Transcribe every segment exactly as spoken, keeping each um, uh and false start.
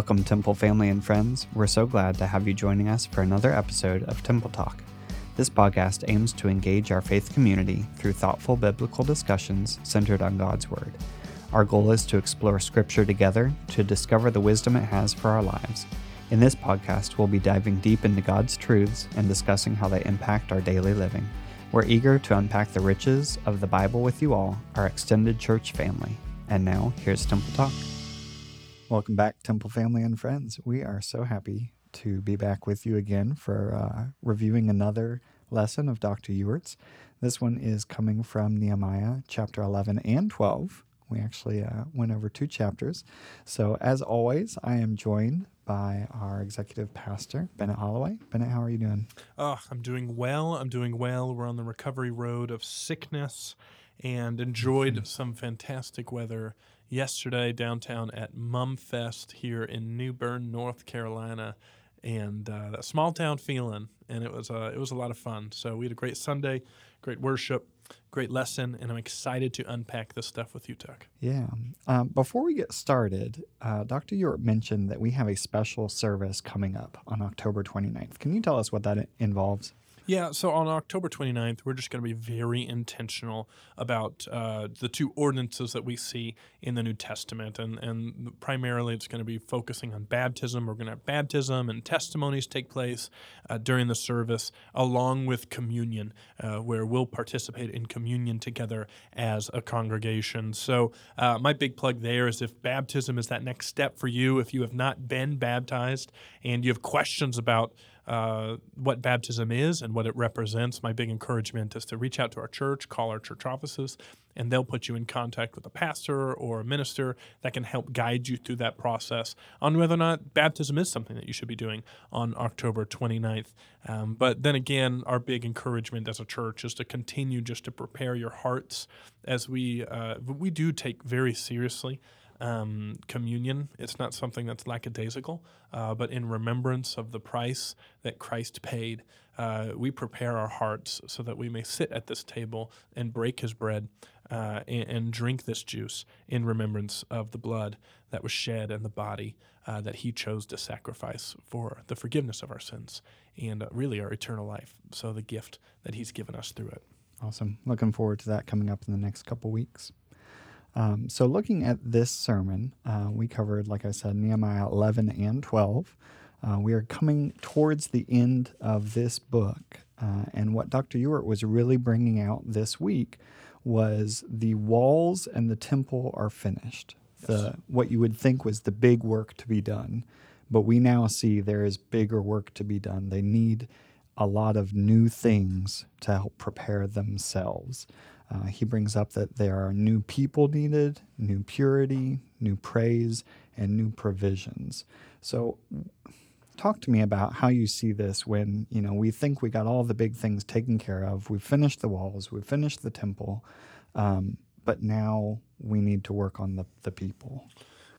Welcome, Temple family and friends. We're so glad to have you joining us for another episode of Temple Talk. This podcast aims to engage our faith community through thoughtful biblical discussions centered on God's Word. Our goal is to explore Scripture together to discover the wisdom it has for our lives. In this podcast, we'll be diving deep into God's truths and discussing how they impact our daily living. We're eager to unpack the riches of the Bible with you all, our extended church family. And now, here's Temple Talk. Welcome back, Temple family and friends. We are so happy to be back with you again for uh, reviewing another lesson of Doctor Ewart's. This one is coming from Nehemiah chapter eleven and twelve. We actually uh, went over two chapters. So as always, I am joined by our executive pastor, Bennett Holloway. Bennett, how are you doing? Oh, I'm doing well. I'm doing well. We're on the recovery road of sickness and enjoyed mm-hmm. some fantastic weather yesterday downtown at Mumfest here in New Bern, North Carolina, and uh, that small town feeling, and it was uh, it was a lot of fun. So we had a great Sunday, great worship, great lesson, and I'm excited to unpack this stuff with you, Tuck. Yeah. Um, before we get started, uh, Doctor York mentioned that we have a special service coming up on October twenty-ninth. Can you tell us what that involves? Yeah, so on October twenty-ninth, we're just going to be very intentional about uh, the two ordinances that we see in the New Testament, and, and primarily it's going to be focusing on baptism. We're going to have baptism and testimonies take place uh, during the service, along with communion, uh, where we'll participate in communion together as a congregation. So uh, my big plug there is if baptism is that next step for you, if you have not been baptized and you have questions about Uh, what baptism is and what it represents, my big encouragement is to reach out to our church, call our church offices, and they'll put you in contact with a pastor or a minister that can help guide you through that process on whether or not baptism is something that you should be doing on October twenty-ninth. Um, but then again, our big encouragement as a church is to continue just to prepare your hearts as we uh, we do take very seriously Um, communion. It's not something that's lackadaisical, uh, but in remembrance of the price that Christ paid, uh, we prepare our hearts so that we may sit at this table and break his bread uh, and, and drink this juice in remembrance of the blood that was shed and the body uh, that he chose to sacrifice for the forgiveness of our sins and uh, really our eternal life, so the gift that he's given us through it. Awesome. Looking forward to that coming up in the next couple weeks. Um, so looking at this sermon, uh, we covered, like I said, Nehemiah eleven and twelve. Uh, we are coming towards the end of this book, uh, and what Doctor Ewart was really bringing out this week was the walls and the temple are finished. Yes. The what you would think was the big work to be done, but we now see there is bigger work to be done. They need a lot of new things to help prepare themselves. Uh, he brings up that there are new people needed, new purity, new praise, and new provisions. So talk to me about how you see this when, you know, we think we got all the big things taken care of. We've finished the walls. We've finished the temple. Um, but now we need to work on the, the people.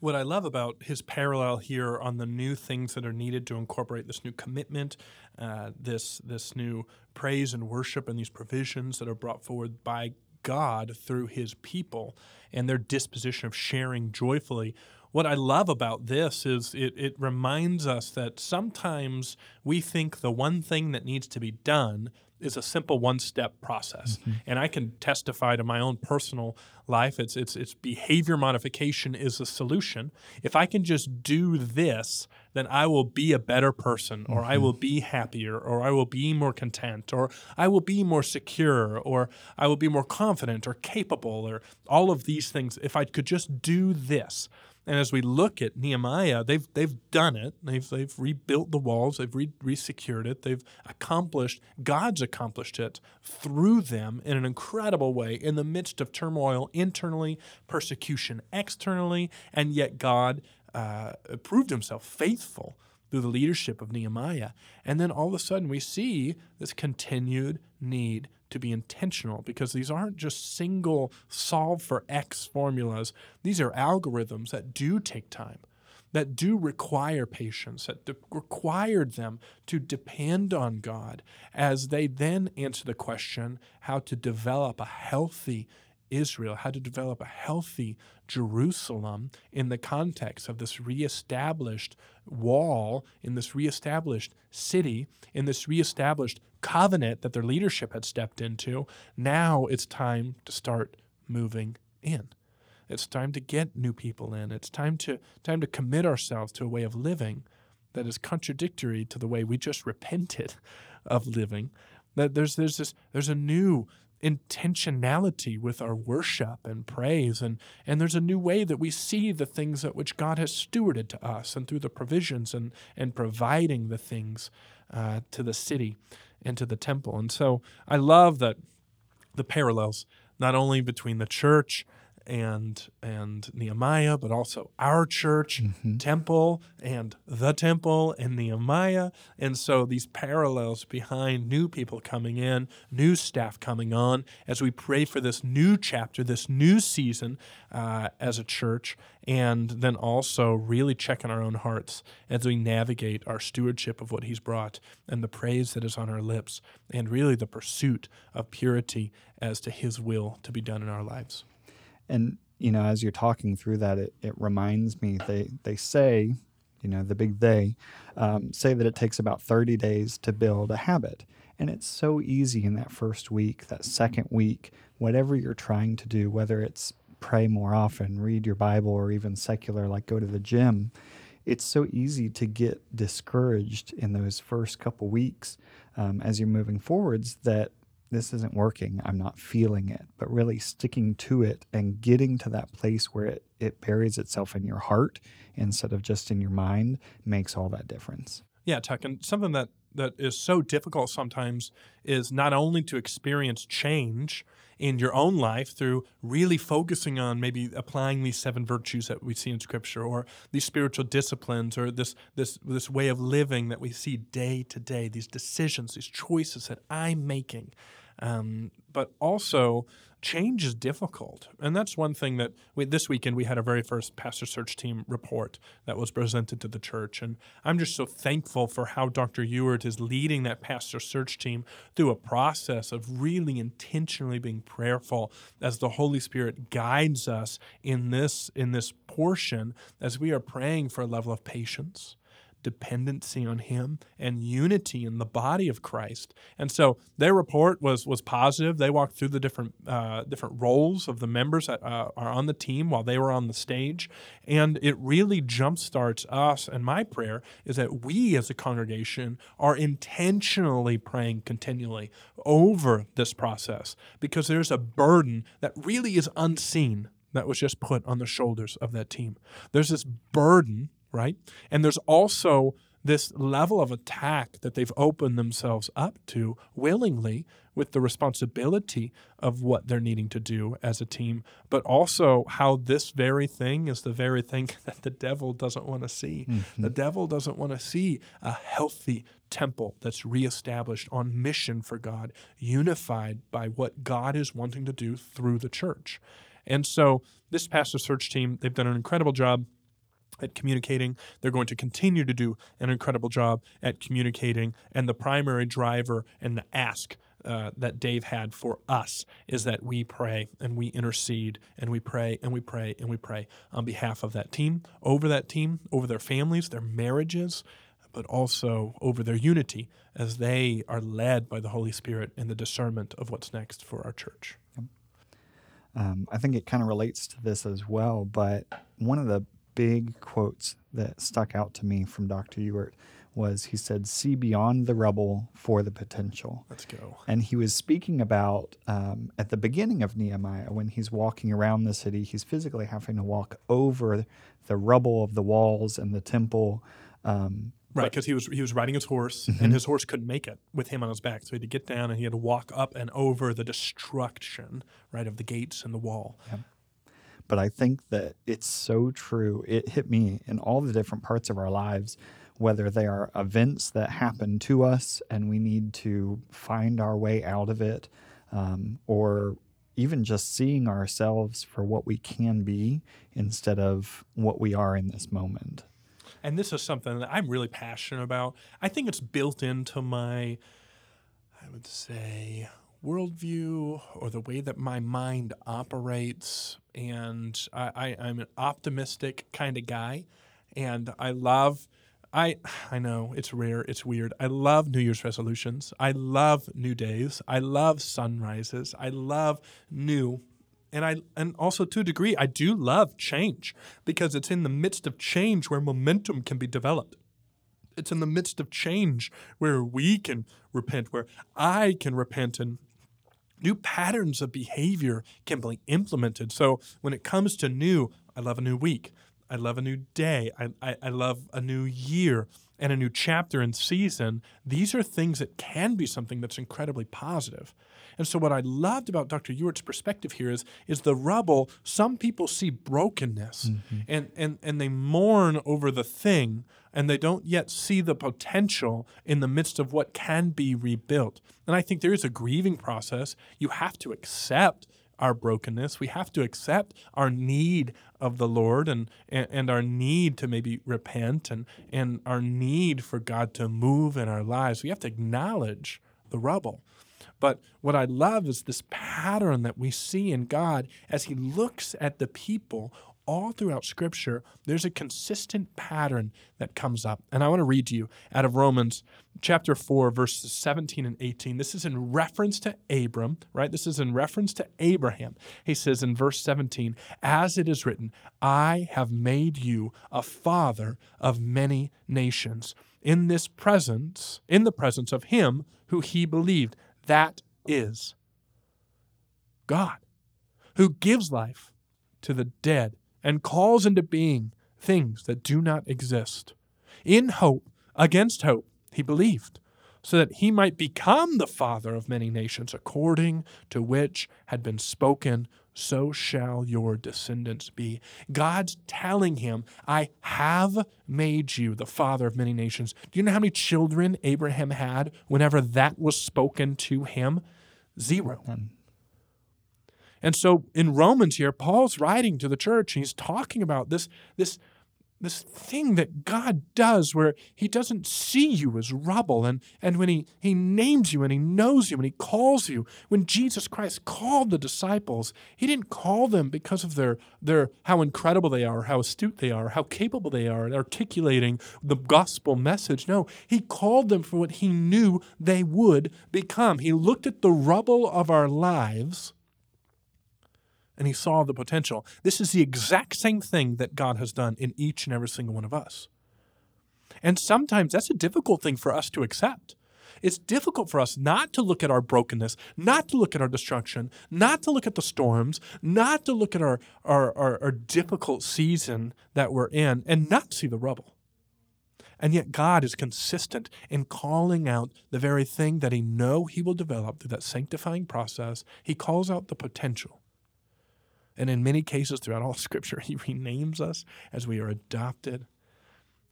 What I love about his parallel here on the new things that are needed to incorporate this new commitment, uh, this this new praise and worship and these provisions that are brought forward by God through his people and their disposition of sharing joyfully. What I love about this is it, it reminds us that sometimes we think the one thing that needs to be done is a simple one-step process. Mm-hmm. And I can testify to my own personal life. It's, it's, it's behavior modification is a solution. If I can just do this, then I will be a better person, or mm-hmm. I will be happier, or I will be more content, or I will be more secure, or I will be more confident or capable, or all of these things. If I could just do this. And as we look at Nehemiah, they've they've done it. They've they've rebuilt the walls. They've re- resecured it. They've accomplished, God's accomplished it through them in an incredible way in the midst of turmoil internally, persecution externally, and yet God uh, proved himself faithful through the leadership of Nehemiah. And then all of a sudden we see this continued need to be intentional, because these aren't just single solve for X formulas. These are algorithms that do take time, that do require patience, that de- required them to depend on God as they then answer the question how to develop a healthy Israel, how to develop a healthy Jerusalem in the context of this reestablished wall, in this reestablished city, in this reestablished covenant that their leadership had stepped into. Now it's time to start moving in. It's time to get new people in. It's time to time to commit ourselves to a way of living that is contradictory to the way we just repented of living. That there's there's this there's a new intentionality with our worship and praise, and and there's a new way that we see the things that which God has stewarded to us, and through the provisions and and providing the things uh, to the city and to the temple. And so I love that the parallels not only between the church and and Nehemiah, but also our church, mm-hmm. temple, and the temple, and Nehemiah. And so these parallels behind new people coming in, new staff coming on, as we pray for this new chapter, this new season uh, as a church, and then also really checking our own hearts as we navigate our stewardship of what he's brought and the praise that is on our lips, and really the pursuit of purity as to his will to be done in our lives. And, you know, as you're talking through that, it, it reminds me, they, they say, you know, the big they, um, say that it takes about thirty days to build a habit. And it's so easy in that first week, that second week, whatever you're trying to do, whether it's pray more often, read your Bible, or even secular, like go to the gym, it's so easy to get discouraged in those first couple weeks um, as you're moving forwards that this isn't working, I'm not feeling it, but really sticking to it and getting to that place where it, it buries itself in your heart instead of just in your mind makes all that difference. Yeah, Tuck, and something that, that is so difficult sometimes is not only to experience change in your own life through really focusing on maybe applying these seven virtues that we see in Scripture, or these spiritual disciplines, or this this this way of living that we see day to day, these decisions, these choices that I'm making. Um, but also, change is difficult. And that's one thing that we, this weekend we had our very first pastor search team report that was presented to the church. And I'm just so thankful for how Doctor Ewart is leading that pastor search team through a process of really intentionally being prayerful as the Holy Spirit guides us in this, in this portion, as we are praying for a level of patience, dependency on him, and unity in the body of Christ. And so their report was was positive. They walked through the different uh, different roles of the members that uh, are on the team while they were on the stage. And it really jumpstarts us. And my prayer is that we as a congregation are intentionally praying continually over this process, because there's a burden that really is unseen that was just put on the shoulders of that team. There's this burden, right? And there's also this level of attack that they've opened themselves up to willingly, with the responsibility of what they're needing to do as a team, but also how this very thing is the very thing that the devil doesn't want to see. Mm-hmm. The devil doesn't want to see a healthy temple that's reestablished on mission for God, unified by what God is wanting to do through the church. And so this pastor search team, they've done an incredible job at communicating. They're going to continue to do an incredible job at communicating. And the primary driver and the ask uh, that Dave had for us is that we pray and we intercede and we pray and we pray and we pray on behalf of that team, over that team, over their families, their marriages, but also over their unity as they are led by the Holy Spirit in the discernment of what's next for our church. Um, I think it kind of relates to this as well, but one of the big quotes that stuck out to me from Doctor Ewart was, he said, "See beyond the rubble for the potential." Let's go. And he was speaking about um, at the beginning of Nehemiah, when he's walking around the city, he's physically having to walk over the rubble of the walls and the temple. Um, Right, because he was he was riding his horse, mm-hmm. and his horse couldn't make it with him on his back, so he had to get down and he had to walk up and over the destruction, right, of the gates and the wall. Yeah. But I think that it's so true. It hit me in all the different parts of our lives, whether they are events that happen to us and we need to find our way out of it, um, or even just seeing ourselves for what we can be instead of what we are in this moment. And this is something that I'm really passionate about. I think it's built into my, I would say, worldview or the way that my mind operates. And I, I, I'm an optimistic kind of guy. And I love, I I know it's rare, it's weird. I love New Year's resolutions. I love new days. I love sunrises. I love new. And I and also to a degree, I do love change because it's in the midst of change where momentum can be developed. It's in the midst of change where we can repent, where I can repent, and new patterns of behavior can be implemented. So when it comes to new, I love a new week. I love a new day. I, I, I love a new year and a new chapter and season. These are things that can be something that's incredibly positive. And so what I loved about Doctor Ewart's perspective here is, is the rubble. Some people see brokenness, mm-hmm. and, and, and they mourn over the thing, and they don't yet see the potential in the midst of what can be rebuilt. And I think there is a grieving process. You have to accept our brokenness. We have to accept our need of the Lord and, and, and our need to maybe repent and, and our need for God to move in our lives. We have to acknowledge the rubble. But what I love is this pattern that we see in God as he looks at the people all throughout Scripture. There's a consistent pattern that comes up. And I want to read to you out of Romans chapter four, verses seventeen and eighteen. This is in reference to Abram, right? This is in reference to Abraham. He says in verse seventeen, "As it is written, I have made you a father of many nations in this presence, in the presence of him who he believed." That is God, who gives life to the dead and calls into being things that do not exist. In hope, against hope, he believed, so that he might become the father of many nations, according to which had been spoken, "So shall your descendants be." God's telling him, I have made you the father of many nations. Do you know how many children Abraham had whenever that was spoken to him? Zero. None. And so in Romans here, Paul's writing to the church, and he's talking about this, this, this thing that God does where he doesn't see you as rubble. And, and when he, he names you and he knows you and he calls you, when Jesus Christ called the disciples, he didn't call them because of their, their how incredible they are, how astute they are, how capable they are at articulating the gospel message. No, he called them for what he knew they would become. He looked at the rubble of our lives and he saw the potential. This is the exact same thing that God has done in each and every single one of us. And sometimes that's a difficult thing for us to accept. It's difficult for us not to look at our brokenness, not to look at our destruction, not to look at the storms, not to look at our, our, our, our difficult season that we're in and not see the rubble. And yet God is consistent in calling out the very thing that he know he will develop through that sanctifying process. He calls out the potential. And in many cases throughout all Scripture, he renames us as we are adopted.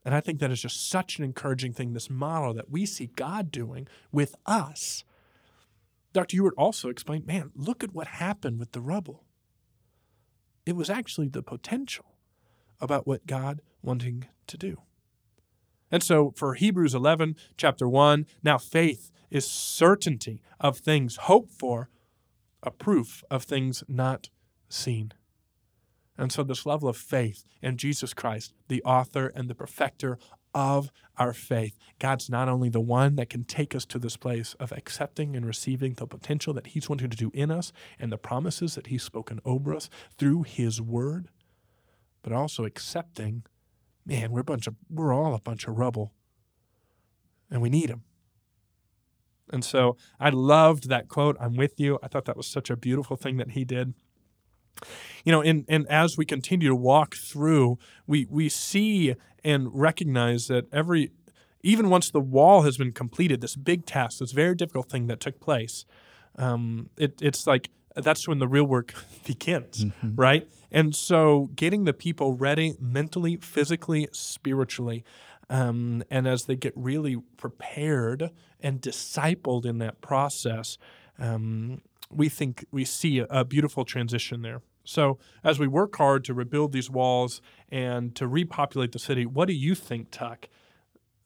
And I think that is just such an encouraging thing, this model that we see God doing with us. Doctor Ewart also explained, man, look at what happened with the rubble. It was actually the potential about what God wanting to do. And so for Hebrews eleven, chapter one, now faith is certainty of things hoped for, a proof of things not seen. And so this level of faith in Jesus Christ, the author and the perfecter of our faith, God's not only the one that can take us to this place of accepting and receiving the potential that he's wanting to do in us and the promises that he's spoken over us through his word, but also accepting, man, we're a bunch of, we're all a bunch of rubble and we need him. And so I loved that quote. I'm with you. I thought that was such a beautiful thing that he did. You know, and, and as we continue to walk through, we we see and recognize that every, even once the wall has been completed, this big task, this very difficult thing that took place, um, it, it's like that's when the real work begins, mm-hmm. right? And so getting the people ready mentally, physically, spiritually, um, and as they get really prepared and discipled in that process, um, we think we see a, a beautiful transition there. So as we work hard to rebuild these walls and to repopulate the city, what do you think, Tuck,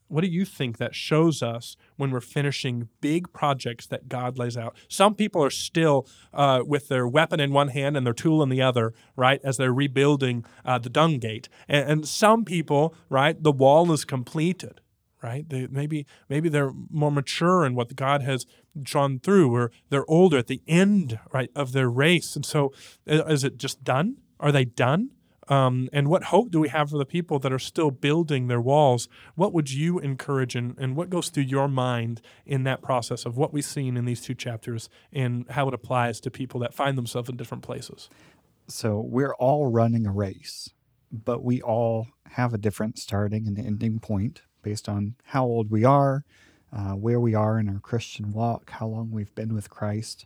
What do you think that shows us when we're finishing big projects that God lays out? Some people are still uh, with their weapon in one hand and their tool in the other, right, as they're rebuilding uh, the dung gate. And, and some people, right, the wall is completed, right? They, maybe maybe they're more mature in what God has drawn through, or they're older at the end, right, of their race. And so is it just done? Are they done? Um, and what hope do we have for the people that are still building their walls? What would you encourage, and, and what goes through your mind in that process of what we've seen in these two chapters and how it applies to people that find themselves in different places? So we're all running a race, but we all have a different starting and ending point based on how old we are, uh, where we are in our Christian walk, how long we've been with Christ.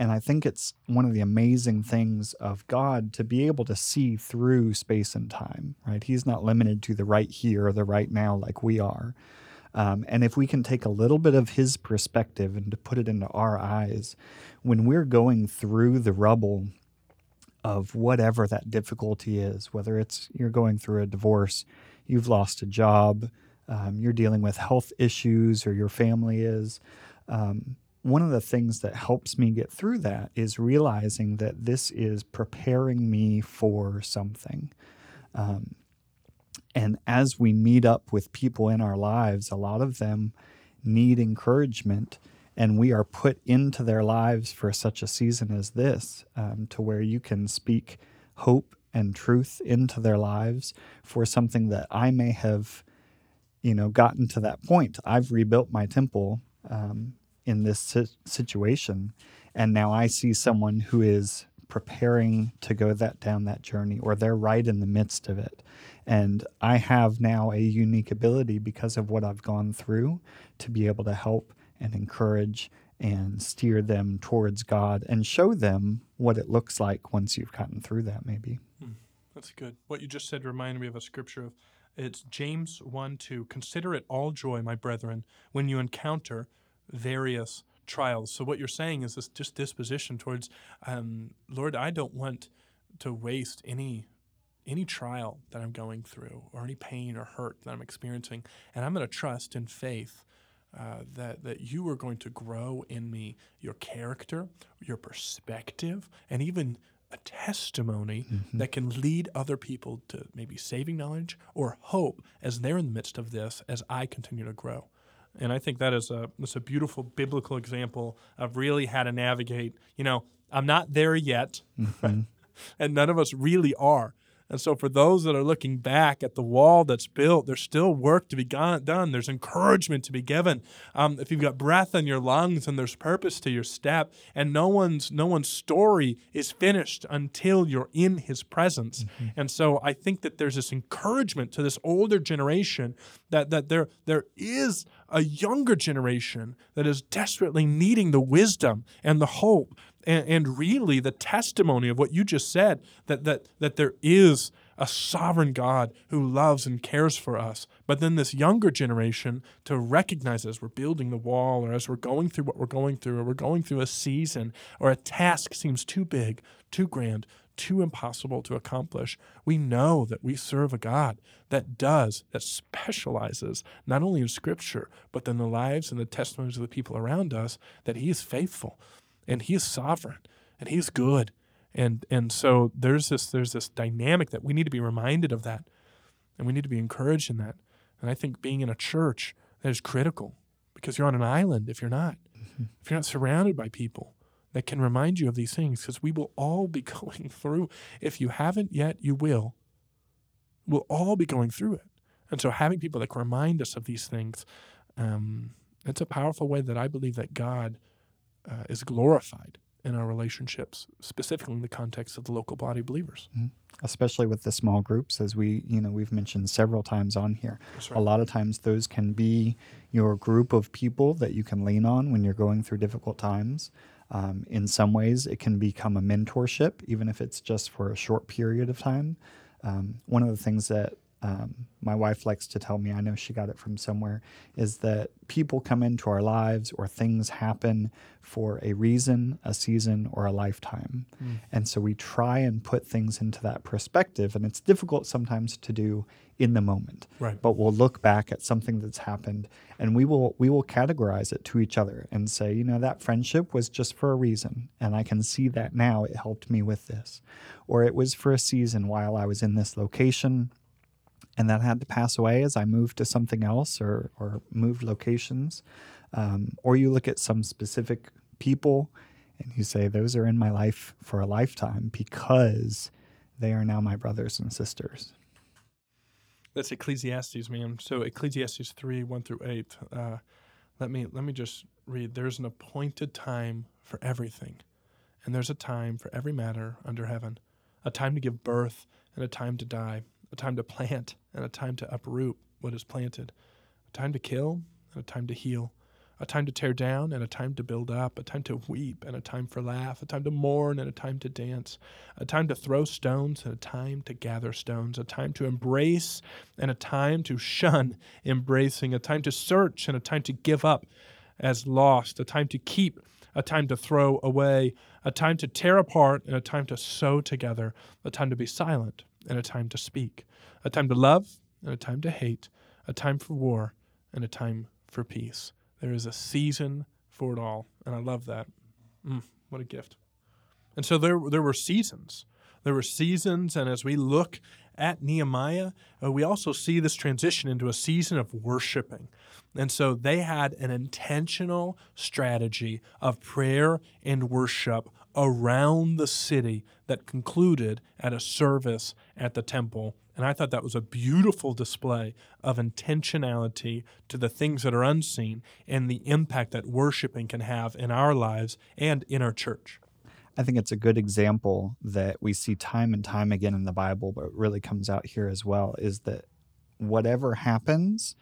And I think it's one of the amazing things of God to be able to see through space and time, right? He's not limited to the right here or the right now like we are. Um, and if we can take a little bit of his perspective and to put it into our eyes, when we're going through the rubble of whatever that difficulty is, whether it's you're going through a divorce, you've lost a job, um, you're dealing with health issues, or your family is, um, one of the things that helps me get through that is realizing that this is preparing me for something. Um, and as we meet up with people in our lives, a lot of them need encouragement, and we are put into their lives for such a season as this, um, to where you can speak hope and truth into their lives for something that I may have, you know, gotten to that point. I've rebuilt my temple, um, in this situation, and now I see someone who is preparing to go that down that journey, or they're right in the midst of it. And I have now a unique ability because of what I've gone through to be able to help and encourage and steer them towards God and show them what it looks like once you've gotten through that, maybe. Hmm. That's good. What you just said reminded me of a scripture of, it's James one two, "Consider it all joy, my brethren, when you encounter various trials." So what you're saying is this just disposition towards, um, Lord, I don't want to waste any any trial that I'm going through, or any pain or hurt that I'm experiencing, and I'm going to trust in faith uh, that that you are going to grow in me your character, your perspective, and even a testimony mm-hmm. that can lead other people to maybe saving knowledge or hope as they're in the midst of this, as I continue to grow. And I think that is a that's a beautiful biblical example of really how to navigate. You know, I'm not there yet, mm-hmm. and none of us really are. And so for those that are looking back at the wall that's built, there's still work to be gone, done. There's encouragement to be given. Um, if you've got breath in your lungs, and there's purpose to your step, and no one's no one's story is finished until you're in his presence. Mm-hmm. And so I think that there's this encouragement to this older generation that that there there is a younger generation that is desperately needing the wisdom and the hope and, and really the testimony of what you just said, that that that there is a sovereign God who loves and cares for us. But then this younger generation to recognize, as we're building the wall, or as we're going through what we're going through, or we're going through a season or a task seems too big, too grand, too impossible to accomplish, we know that we serve a God that does, that specializes not only in Scripture, but in the lives and the testimonies of the people around us, that he is faithful, and he is sovereign, and he is good. And and so there's this there's this dynamic that we need to be reminded of that, and we need to be encouraged in that. And I think being in a church, that is critical, because you're on an island if you're not. Mm-hmm. If you're not surrounded by people that can remind you of these things, because we will all be going through. If you haven't yet, you will. We'll all be going through it. And so having people that can remind us of these things, um, it's a powerful way that I believe that God uh, is glorified in our relationships, specifically in the context of the local body of believers. Mm-hmm. Especially with the small groups, as we, you know, we've mentioned several times on here. That's right. A lot of times those can be your group of people that you can lean on when you're going through difficult times. Um, in some ways, it can become a mentorship, even if it's just for a short period of time. Um, one of the things that um, my wife likes to tell me, I know she got it from somewhere, is that people come into our lives or things happen for a reason, a season, or a lifetime. Mm. And so we try and put things into that perspective, and it's difficult sometimes to do in the moment. Right. But we'll look back at something that's happened, and we will we will categorize it to each other and say, you know, that friendship was just for a reason, and I can see that now it helped me with this. Or it was for a season while I was in this location, and that had to pass away as I moved to something else or, or moved locations. Um, or you look at some specific people and you say, those are in my life for a lifetime because they are now my brothers and sisters. That's Ecclesiastes, man. So Ecclesiastes three, one through eight. Uh, let me let me just read. There's an appointed time for everything, and there's a time for every matter under heaven, a time to give birth and a time to die, a time to plant and a time to uproot what is planted, a time to kill and a time to heal, a time to tear down and a time to build up, a time to weep and a time for laugh, a time to mourn and a time to dance, a time to throw stones and a time to gather stones, a time to embrace and a time to shun embracing, a time to search and a time to give up as lost, a time to keep, a time to throw away, a time to tear apart and a time to sew together, a time to be silent and a time to speak, a time to love and a time to hate, a time for war and a time for peace. There is a season for it all, and I love that. Mm, what a gift. And so there there were seasons. There were seasons, and as we look at Nehemiah, uh, we also see this transition into a season of worshiping. And so they had an intentional strategy of prayer and worship around the city that concluded at a service at the temple. And I thought that was a beautiful display of intentionality to the things that are unseen and the impact that worshiping can have in our lives and in our church. I think it's a good example that we see time and time again in the Bible, but it really comes out here as well, is that whatever happens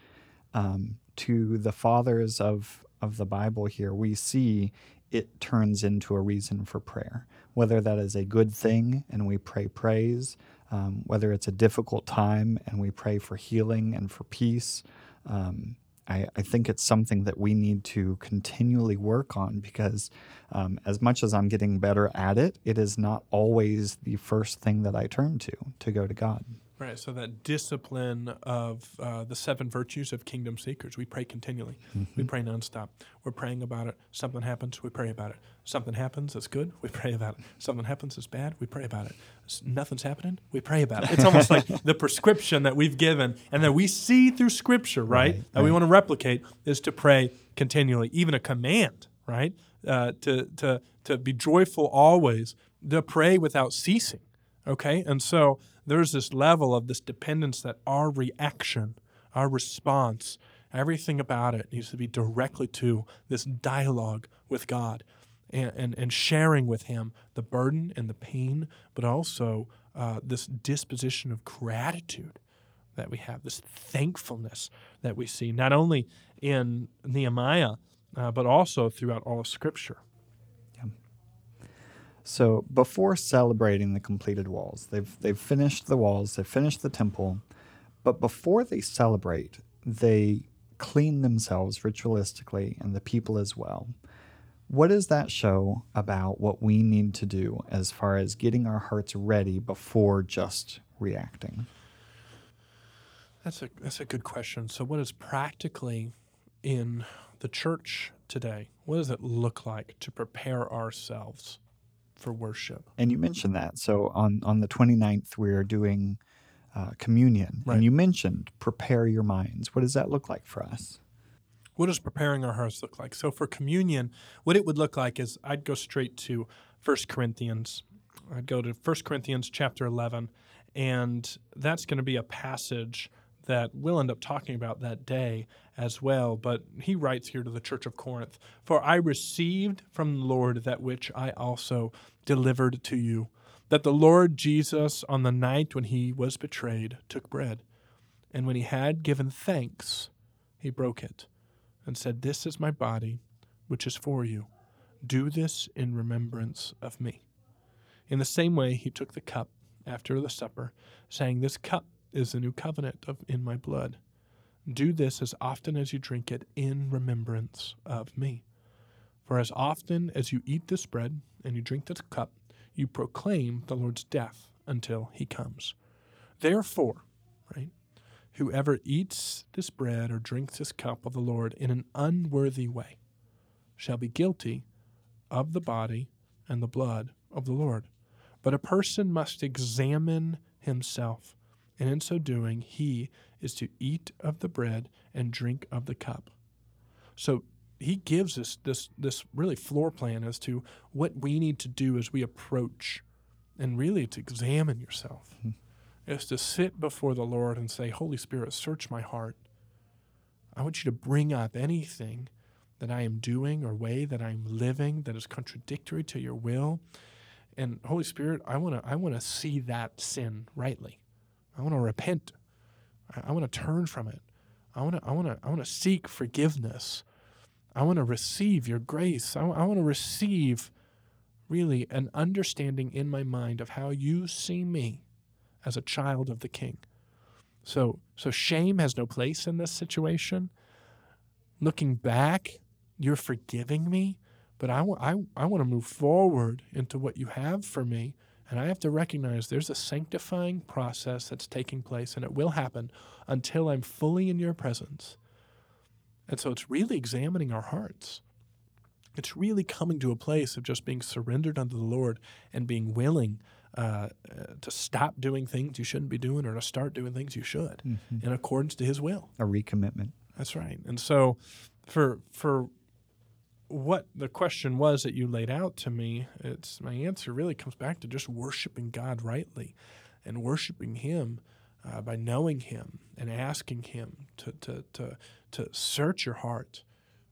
um, to the fathers of, of the Bible here, we see it turns into a reason for prayer, whether that is a good thing and we pray praise, um, whether it's a difficult time and we pray for healing and for peace. Um, I, I think it's something that we need to continually work on because um, as much as I'm getting better at it, it is not always the first thing that I turn to, to go to God. Right, so that discipline of uh, the seven virtues of kingdom seekers. We pray continually. Mm-hmm. We pray nonstop. We're praying about it. Something happens, we pray about it. Something happens that's good, we pray about it. Something happens that's bad, we pray about it. Nothing's happening, we pray about it. It's almost like the prescription that we've given and that we see through Scripture, right, right that right. we want to replicate is to pray continually. Even a command, right, uh, to, to, to be joyful always, to pray without ceasing, okay? And so there's this level of this dependence that our reaction, our response, everything about it needs to be directly to this dialogue with God and, and, and sharing with Him the burden and the pain, but also uh, this disposition of gratitude that we have, this thankfulness that we see, not only in Nehemiah, uh, but also throughout all of Scripture. So before celebrating the completed walls, they've they've finished the walls, they've finished the temple, but before they celebrate, they clean themselves ritualistically and the people as well. What does that show about what we need to do as far as getting our hearts ready before just reacting? That's a that's a good question. So what is practically in the church today? What does it look like to prepare ourselves for worship? And you mentioned that. So on, on the twenty-ninth, we're doing uh, communion. Right. And you mentioned prepare your minds. What does that look like for us? What does preparing our hearts look like? So for communion, what it would look like is I'd go straight to First Corinthians. I'd go to First Corinthians chapter eleven, and that's going to be a passage that we'll end up talking about that day as well. But he writes here to the church of Corinth, "For I received from the Lord that which I also delivered to you, that the Lord Jesus on the night when he was betrayed took bread. And when he had given thanks, he broke it and said, 'This is my body, which is for you. Do this in remembrance of me.' In the same way, he took the cup after the supper, saying, 'This cup is the new covenant of in my blood. Do this as often as you drink it in remembrance of me. For as often as you eat this bread and you drink this cup, you proclaim the Lord's death until he comes. Therefore, right, whoever eats this bread or drinks this cup of the Lord in an unworthy way shall be guilty of the body and the blood of the Lord. But a person must examine himself, and in so doing he is to eat of the bread and drink of the cup. So he gives us this, this really floor plan as to what we need to do as we approach, and really it's examine yourself. Mm-hmm. It's to sit before the Lord and say, Holy Spirit, search my heart. I want you to bring up anything that I am doing or way that I'm living that is contradictory to your will. And Holy Spirit, I want to I want to see that sin rightly. I want to repent. I, I want to turn from it. I want to I want to I want to seek forgiveness. I want to receive your grace. I, I want to receive really an understanding in my mind of how you see me as a child of the King. So so shame has no place in this situation. Looking back, you're forgiving me, but I, w- I, I want to move forward into what you have for me, and I have to recognize there's a sanctifying process that's taking place, and it will happen until I'm fully in your presence. And so it's really examining our hearts. It's really coming to a place of just being surrendered unto the Lord and being willing uh, to stop doing things you shouldn't be doing or to start doing things you should mm-hmm. in accordance to his will. A recommitment. That's right. And so for for what the question was that you laid out to me, it's my answer really comes back to just worshiping God rightly and worshiping him uh, by knowing him and asking him to to to, to search your heart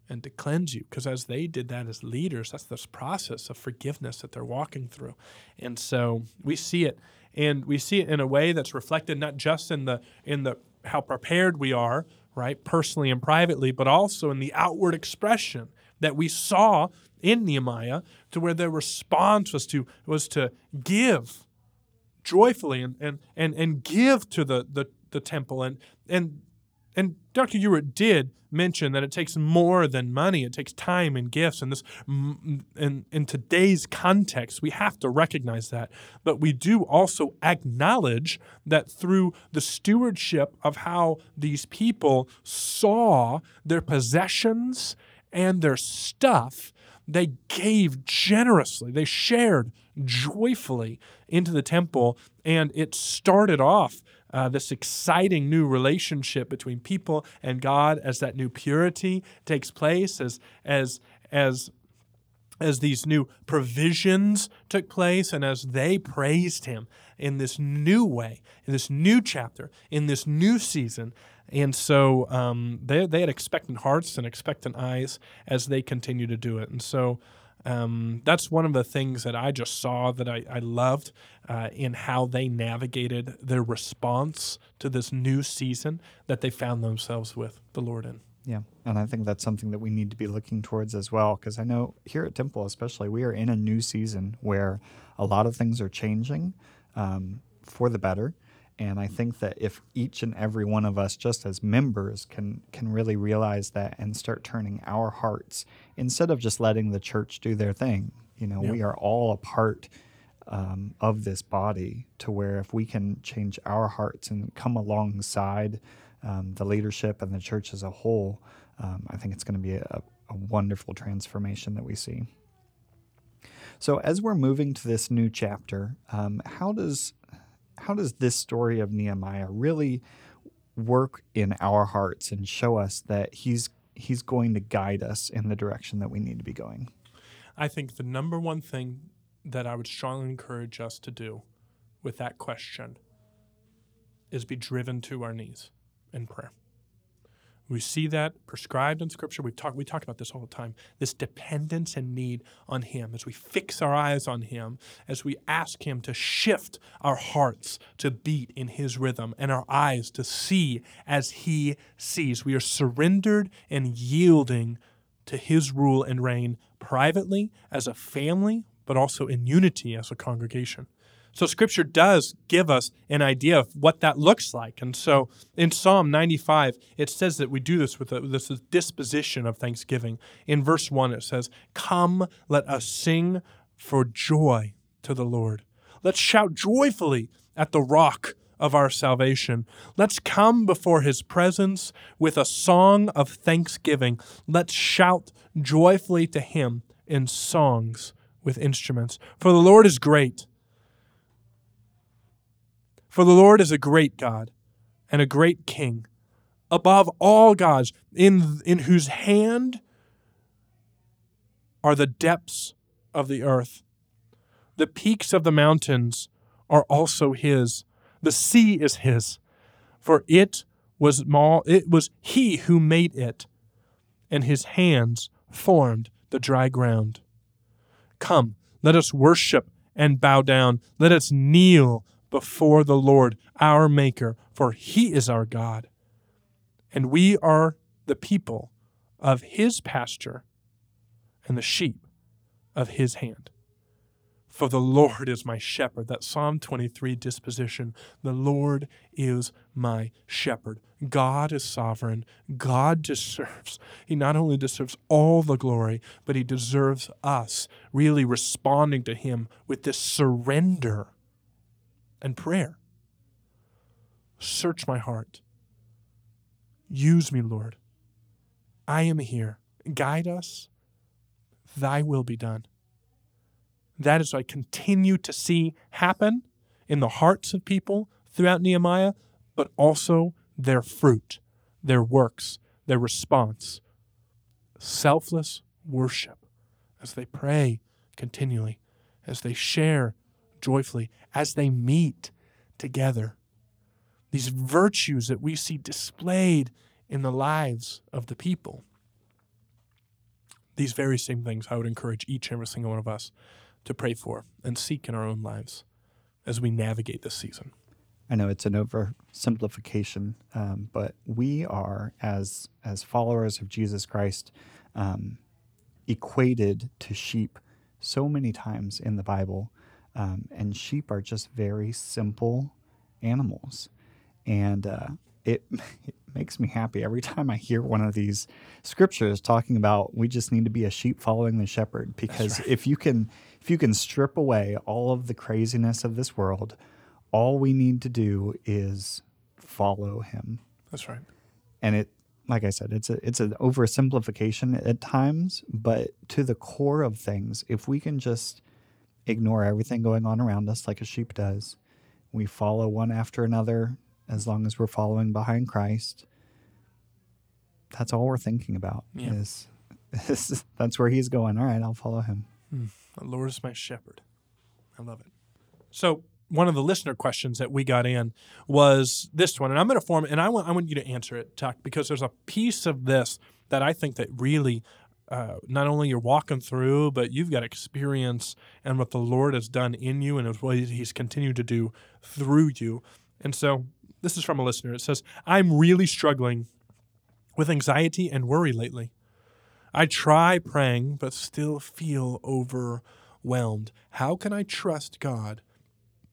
and to cleanse you, because as they did that as leaders, that's this process of forgiveness that they're walking through. And so we see it, and we see it in a way that's reflected not just in the in the how prepared we are, right, personally and privately, but also in the outward expression that we saw in Nehemiah, to where their response was to was to give joyfully and and and, and give to the, the, the temple. And and and Doctor Ewart did mention that it takes more than money; it takes time and gifts. And this, in in today's context, we have to recognize that. But we do also acknowledge that through the stewardship of how these people saw their possessions and their stuff, they gave generously. They shared joyfully into the temple, and it started off Uh, this exciting new relationship between people and God as that new purity takes place, as as as as these new provisions took place, and as they praised him in this new way, in this new chapter, in this new season. And so um, they they had expectant hearts and expectant eyes as they continue to do it. And so Um, that's one of the things that I just saw that I, I loved uh, in how they navigated their response to this new season that they found themselves with the Lord in. Yeah, and I think that's something that we need to be looking towards as well, because I know here at Temple especially, we are in a new season where a lot of things are changing um, for the better. And I think that if each and every one of us, just as members, can can really realize that and start turning our hearts, instead of just letting the church do their thing, you know, yeah. we are all a part um, of this body, to where if we can change our hearts and come alongside um, the leadership and the church as a whole, um, I think it's going to be a, a wonderful transformation that we see. So as we're moving to this new chapter, um, how does... How does this story of Nehemiah really work in our hearts and show us that he's he's going to guide us in the direction that we need to be going? I think the number one thing that I would strongly encourage us to do with that question is be driven to our knees in prayer. We see that prescribed in Scripture. We talk, we talk about this all the time, this dependence and need on him. As we fix our eyes on him, as we ask him to shift our hearts to beat in his rhythm and our eyes to see as he sees, we are surrendered and yielding to his rule and reign privately as a family, but also in unity as a congregation. So Scripture does give us an idea of what that looks like. And so in Psalm ninety-five, it says that we do this with a, this disposition of thanksgiving. In verse one, it says, "Come, let us sing for joy to the Lord. Let's shout joyfully at the rock of our salvation. Let's come before his presence with a song of thanksgiving. Let's shout joyfully to him in songs with instruments. For the Lord is great. For the Lord is a great God and a great King, above all gods, in, in whose hand are the depths of the earth. The peaks of the mountains are also his. The sea is his, for it was small, it was he who made it, and his hands formed the dry ground. Come, let us worship and bow down. Let us kneel before the Lord, our Maker, for he is our God, and we are the people of his pasture and the sheep of his hand. For the Lord is my shepherd." That Psalm twenty-three disposition. The Lord is my shepherd. God is sovereign. God deserves, he not only deserves all the glory, but he deserves us really responding to him with this surrender and prayer. Search my heart. Use me, Lord. I am here. Guide us. Thy will be done. That is what I continue to see happen in the hearts of people throughout Nehemiah, but also their fruit, their works, their response. Selfless worship as they pray continually, as they share joyfully, as they meet together. These virtues that we see displayed in the lives of the people. These very same things I would encourage each and every single one of us to pray for and seek in our own lives as we navigate this season. I know it's an oversimplification, um, but we are, as as followers of Jesus Christ, um, equated to sheep so many times in the Bible, um, and sheep are just very simple animals. And uh, it, it makes me happy every time I hear one of these scriptures talking about we just need to be a sheep following the shepherd, because right. if you can if you can strip away all of the craziness of this world, all we need to do is follow him. That's right. And it, like I said, it's a it's an oversimplification at times, but to the core of things, if we can just ignore everything going on around us like a sheep does, we follow one after another. As long as we're following behind Christ, that's all we're thinking about. Yeah. Is, is that's where he's going. All right, I'll follow him. Mm. The Lord is my shepherd. I love it. So one of the listener questions that we got in was this one, and I'm going to form it, and I want I want you to answer it, Tuck, because there's a piece of this that I think that really uh, not only you're walking through, but you've got experience and what the Lord has done in you and what he's continued to do through you. And so this is from a listener. It says, "I'm really struggling with anxiety and worry lately. I try praying, but still feel overwhelmed. How can I trust God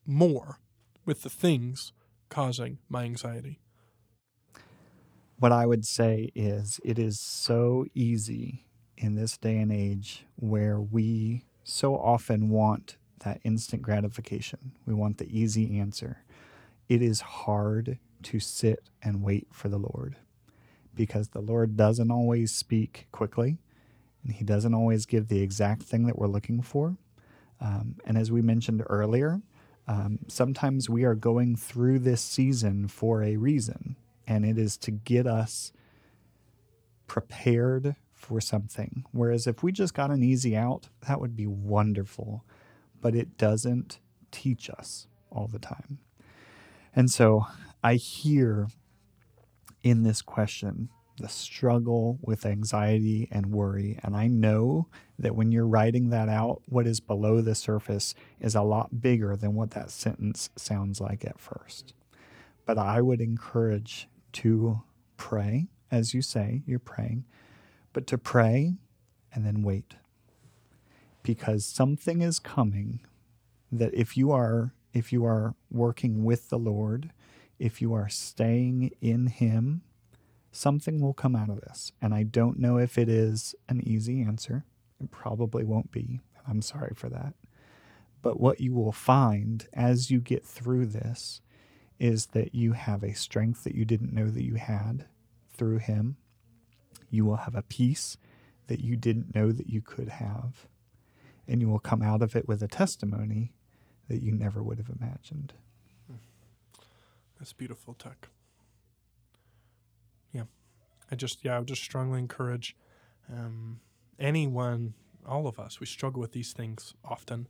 more with the things causing my anxiety?" What I would say is it is so easy in this day and age where we so often want that instant gratification. We want the easy answer. It is hard to sit and wait for the Lord, because the Lord doesn't always speak quickly, and he doesn't always give the exact thing that we're looking for. Um, and as we mentioned earlier, um, sometimes we are going through this season for a reason, and it is to get us prepared for something. Whereas if we just got an easy out, that would be wonderful, but it doesn't teach us all the time. And so I hear in this question the struggle with anxiety and worry. And I know that when you're writing that out, what is below the surface is a lot bigger than what that sentence sounds like at first. But I would encourage to pray, as you say, you're praying, but to pray and then wait. Because something is coming that if you are if you are working with the Lord, if you are staying in Him, something will come out of this. And I don't know if it is an easy answer. It probably won't be. I'm sorry for that. But what you will find as you get through this is that you have a strength that you didn't know that you had through Him. You will have a peace that you didn't know that you could have. And you will come out of it with a testimony that you never would have imagined. That's beautiful, Tuck. Yeah. I just, yeah, I would just strongly encourage um, anyone, all of us, we struggle with these things often.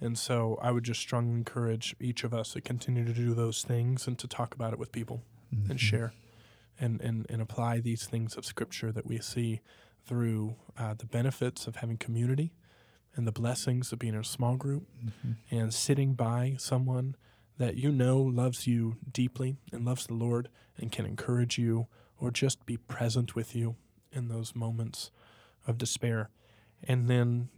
And so I would just strongly encourage each of us to continue to do those things and to talk about it with people mm-hmm. and share and, and, and apply these things of Scripture that we see through uh, the benefits of having community and the blessings of being in a small group mm-hmm. and sitting by someone that you know loves you deeply and loves the Lord and can encourage you or just be present with you in those moments of despair. And then,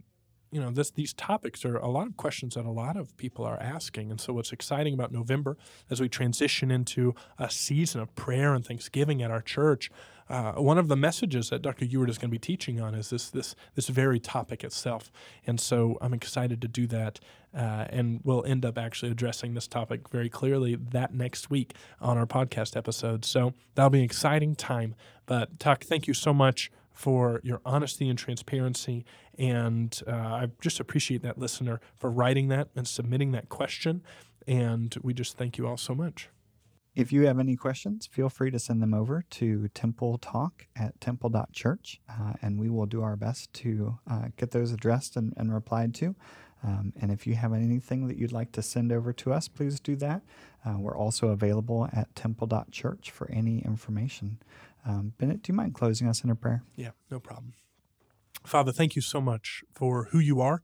you know, this, these topics are a lot of questions that a lot of people are asking. And so what's exciting about November, as we transition into a season of prayer and Thanksgiving at our church, uh, one of the messages that Doctor Ewart is going to be teaching on is this this this very topic itself. And so I'm excited to do that. Uh, and we'll end up actually addressing this topic very clearly that next week on our podcast episode. So that'll be an exciting time. But Tuck, thank you so much for your honesty and transparency, and uh, I just appreciate that listener for writing that and submitting that question, and we just thank you all so much. If you have any questions, feel free to send them over to Temple Talk at temple dot church, uh, and we will do our best to uh, get those addressed and, and replied to. Um, and if you have anything that you'd like to send over to us, please do that. Uh, we're also available at temple dot church for any information. Um, Bennett, do you mind closing us in a prayer? Yeah, no problem. Father, thank you so much for who you are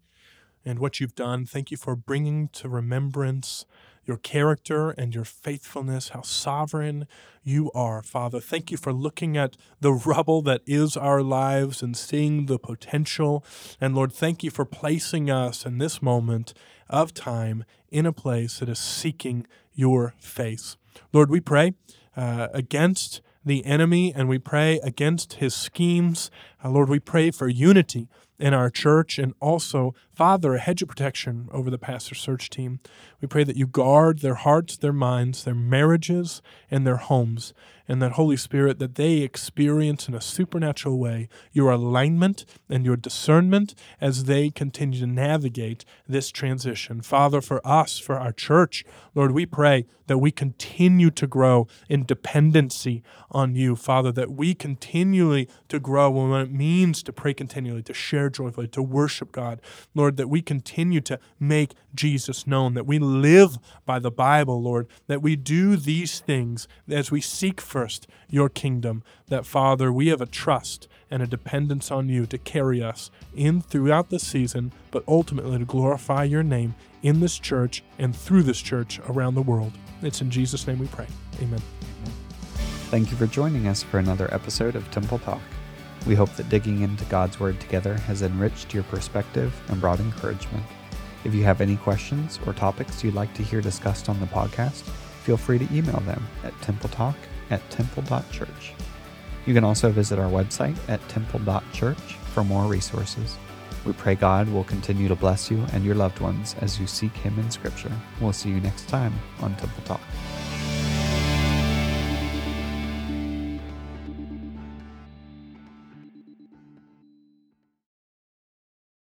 and what you've done. Thank you for bringing to remembrance your character and your faithfulness, how sovereign you are, Father. Thank you for looking at the rubble that is our lives and seeing the potential. And Lord, thank you for placing us in this moment of time in a place that is seeking your face. Lord, we pray uh, against the enemy, and we pray against his schemes. Uh, Lord, we pray for unity in our church, and also, Father, a hedge of protection over the pastor search team. We pray that you guard their hearts, their minds, their marriages, and their homes, and that, Holy Spirit, that they experience in a supernatural way your alignment and your discernment as they continue to navigate this transition. Father, for us, for our church, Lord, we pray that we continue to grow in dependency on you, Father, that we continually to grow in what it means to pray continually, to share joyfully, to worship God. Lord, that we continue to make Jesus known, that we live by the Bible, Lord, that we do these things as we seek for first your kingdom, that, Father, we have a trust and a dependence on you to carry us in throughout this season, but ultimately to glorify your name in this church and through this church around the world. It's in Jesus' name we pray. Amen. Thank you for joining us for another episode of Temple Talk. We hope that digging into God's Word together has enriched your perspective and brought encouragement. If you have any questions or topics you'd like to hear discussed on the podcast, feel free to email them at temple talk at temple dot church. You can also visit our website at temple dot church for more resources. We pray God will continue to bless you and your loved ones as you seek Him in Scripture. We'll see you next time on Temple Talk.